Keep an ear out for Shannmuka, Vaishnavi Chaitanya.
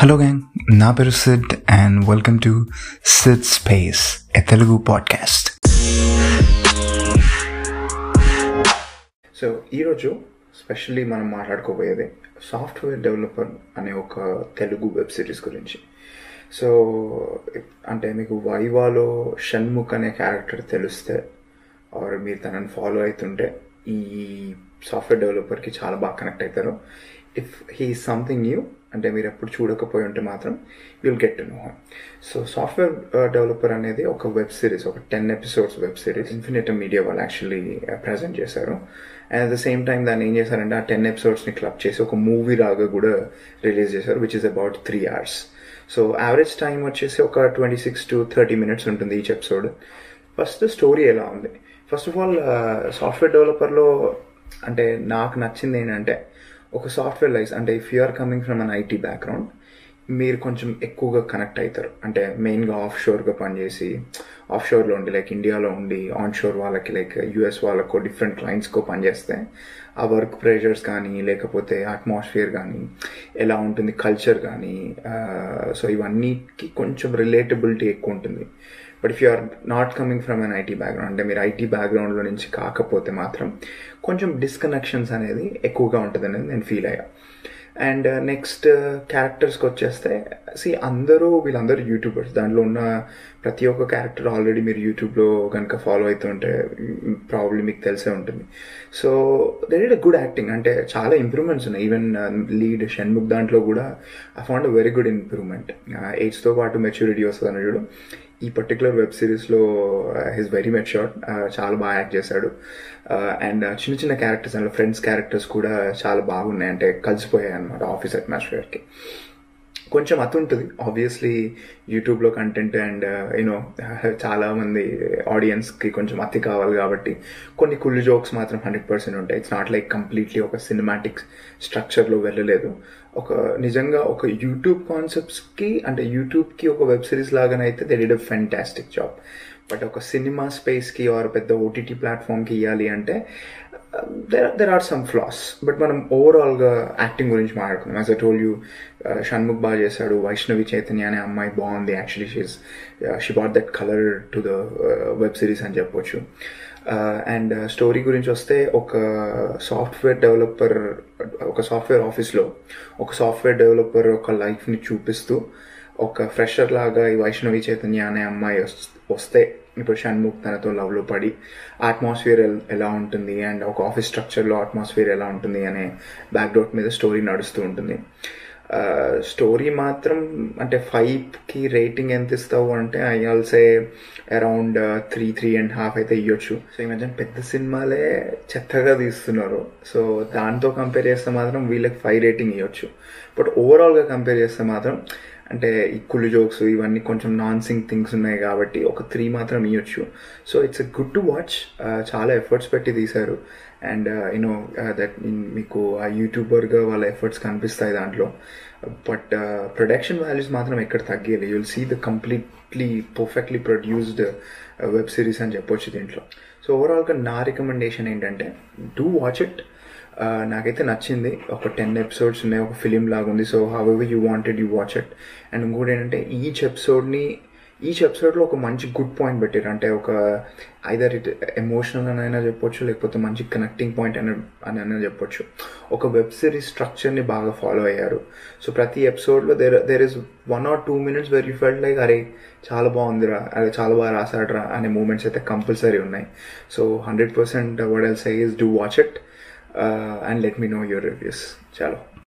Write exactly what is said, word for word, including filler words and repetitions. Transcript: Hello gang, నా పేరు Sid and welcome to Sid space, a Telugu podcast. So ఈరోజు స్పెషల్లీ మనం మాట్లాడుకోబోయేది సాఫ్ట్వేర్ డెవలపర్ అనే ఒక తెలుగు వెబ్ సిరీస్ గురించి. సో అంటే మీకు వైవాలో షణ్ముఖ్ అనే క్యారెక్టర్ తెలిస్తే ఆర్ మీరు తనని ఫాలో అవుతుంటే ఈ సాఫ్ట్వేర్ డెవలపర్కి చాలా బాగా కనెక్ట్ అవుతారు. If he is something new, అంటే మీరు ఎప్పుడు చూడకపోయి ఉంటే మాత్రం you'll get to know him. So software developer అనేది ఒక వెబ్ సిరీస్, ఒక ten episodes web series Infinitum Media వాళ్ళు యాక్చువల్లీ ప్రజెంట్ చేశారు. And at the same time దాన్ని ఏం చేశారంటే ఆ టెన్ ఎపిసోడ్స్ని క్లబ్ చేసి ఒక మూవీ లాగా కూడా రిలీజ్ చేశారు, which is about three hours. So average time వచ్చేసి ఒక twenty six to thirty minutes ఉంటుంది ఈచ్ ఎపిసోడ్. ఫస్ట్ స్టోరీ ఎలా ఉంది? ఫస్ట్ ఆఫ్ ఆల్ సాఫ్ట్వేర్ డెవలపర్లో అంటే నాకు నచ్చింది ఏంటంటే ఒక సాఫ్ట్వేర్ లైఫ్, అంటే if you are coming from an IT background మీరు కొంచెం ఎక్కువగా కనెక్ట్ అవుతారు. అంటే మెయిన్గా ఆఫ్ షోర్గా పనిచేసి, ఆఫ్ షోర్లో ఉండి లైక్ ఇండియాలో ఉండి ఆన్ షోర్ వాళ్ళకి లైక్ యూఎస్ వాళ్ళకు డిఫరెంట్ క్లయింట్స్కో పనిచేస్తే ఆ వర్క్ ప్రెషర్స్ కానీ లేకపోతే అట్మాస్ఫియర్ కానీ ఎలా ఉంటుంది, కల్చర్ కానీ, సో ఇవన్నీకి కొంచెం రిలేటబిలిటీ ఎక్కువ ఉంటుంది. But if you are not coming from an IT background, అంటే మీరు ఐటీ బ్యాక్గ్రౌండ్లో నుంచి కాకపోతే మాత్రం కొంచెం డిస్కనెక్షన్స్ అనేది ఎక్కువగా ఉంటుంది అనేది నేను ఫీల్ అయ్యా. అండ్ నెక్స్ట్ క్యారెక్టర్స్కి వచ్చేస్తే సి అందరూ వీళ్ళందరూ యూట్యూబర్స్, దాంట్లో ఉన్న ప్రతి ఒక్క క్యారెక్టర్ ఆల్రెడీ మీరు యూట్యూబ్లో కనుక ఫాలో అవుతుంటే ప్రాబ్లం మీకు తెలిసే ఉంటుంది. So they did a good acting, అంటే చాలా ఇంప్రూవ్మెంట్స్ ఉన్నాయి. ఈవెన్ లీడ్ షణ్ముఖ్ దాంట్లో కూడా I found a very good improvement. ఏజ్తో పాటు మెచ్యూరిటీ వస్తుందని చూడు. ఈ పర్టికులర్ వెబ్ సిరీస్లో హిస్ వెరీ మెచ్యూర్డ్, చాలా బాగా యాక్ట్ చేశాడు. అండ్ చిన్న చిన్న క్యారెక్టర్స్ అందులో ఫ్రెండ్స్ క్యారెక్టర్స్ కూడా చాలా బాగున్నాయి, అంటే కలిసిపోయాయి అనమాట ఆఫీస్ అట్మాస్ఫియర్కి. కొంచెం అతి ఉంటుంది ఆబ్వియస్లీ యూట్యూబ్లో కంటెంట్, అండ్ యూనో చాలామంది ఆడియన్స్కి కొంచెం అతి కావాలి కాబట్టి కొన్ని కుళ్ళు జోక్స్ మాత్రం హండ్రెడ్ పర్సెంట్ ఉంటాయి. ఇట్స్ నాట్ లైక్ కంప్లీట్లీ ఒక సినిమాటిక్ స్ట్రక్చర్లో వెళ్ళలేదు. ఒక నిజంగా ఒక యూట్యూబ్ కాన్సెప్ట్స్కి, అంటే యూట్యూబ్కి ఒక వెబ్ సిరీస్ లాగానైతే they did a fantastic job. But ఒక సినిమా స్పేస్కి ఆర్ పెద్ద ఓటీటీ ప్లాట్ఫామ్కి ఇవ్వాలి అంటే there there are some flaws. But మనం ఓవరాల్గా యాక్టింగ్ గురించి మాట్లాడుకున్నాం. As I told you Shanmukh బాగా చేశాడు. వైష్ణవి చైతన్య అనే అమ్మాయి బాగుంది actually. She's she bat that colour to the web series అని చెప్పొచ్చు. అండ్ స్టోరీ గురించి వస్తే ఒక సాఫ్ట్వేర్ డెవలపర్, ఒక సాఫ్ట్వేర్ ఆఫీస్లో ఒక సాఫ్ట్వేర్ డెవలపర్ ఒక లైఫ్ని చూపిస్తూ ఒక ఫ్రెషర్ లాగా ఈ వైష్ణవి చైతన్య అనే అమ్మాయి వస్తే ఇప్పుడు షణ్ముఖ్ తనతో లవ్లో పడి అట్మాస్ఫియర్ ఎలా ఉంటుంది అండ్ ఒక ఆఫీస్ స్ట్రక్చర్లో అట్మాస్ఫియర్ ఎలా ఉంటుంది అనే బ్యాక్డ్రాప్ మీద స్టోరీ నడుస్తూ ఉంటుంది. స్టోరీ మాత్రం అంటే ఫైవ్కి రేటింగ్ ఎంత ఇస్తావు అంటే I also around three three and half అయితే ఇవ్వచ్చు. సో ఈ మధ్యన పెద్ద సినిమాలే చెత్తగా తీస్తున్నారు, సో దాంతో కంపేర్ చేస్తే మాత్రం వీళ్ళకి ఫైవ్ రేటింగ్ ఇవ్వచ్చు. బట్ ఓవరాల్గా కంపేర్ చేస్తే మాత్రం అంటే ఈ కుళ్ళు జోక్స్ ఇవన్నీ కొంచెం నాన్ సింక్ థింగ్స్ ఉన్నాయి కాబట్టి ఒక త్రీ మాత్రం ఇవ్వచ్చు. So it's good to watch, చాలా ఎఫర్ట్స్ పెట్టి తీశారు. అండ్ యూనో దట్ మీకు ఆ యూట్యూబర్గా వాళ్ళ ఎఫర్ట్స్ కనిపిస్తాయి దాంట్లో. బట్ ప్రొడక్షన్ వాల్యూస్ మాత్రం ఎక్కడ తగ్గలేదు. You will see the completely perfectly produced web series అని చెప్పొచ్చు దీంట్లో. సో ఓవరాల్గా నా రికమెండేషన్ ఏంటంటే డూ వాచ్ ఇట్. నాకైతే నచ్చింది. ఒక టెన్ ఎపిసోడ్స్ ఉన్నాయి, ఒక ఫిలిం లాగా ఉంది. So however you wanted you watch it. And ఇంకోటి ఏంటంటే ఈచ్ ఎపిసోడ్ని ఈచ్ ఎపిసోడ్లో ఒక మంచి గుడ్ పాయింట్ పెట్టారు, అంటే ఒక ఐదర్ ఇట్ ఎమోషనల్ అని అయినా చెప్పొచ్చు, లేకపోతే మంచి కనెక్టింగ్ పాయింట్ అని అని అయినా చెప్పొచ్చు. ఒక వెబ్ సిరీస్ స్ట్రక్చర్ని బాగా ఫాలో అయ్యారు. సో ప్రతి ఎపిసోడ్లో there there is one or two minutes where you felt like అరే చాలా బాగుందిరా, అరే చాలా బాగా రాసాడరా అనే మూమెంట్స్ అయితే కంపల్సరీ ఉన్నాయి. So hundred percent what I'll say is do watch it. Uh, and let me know your reviews. Chalo.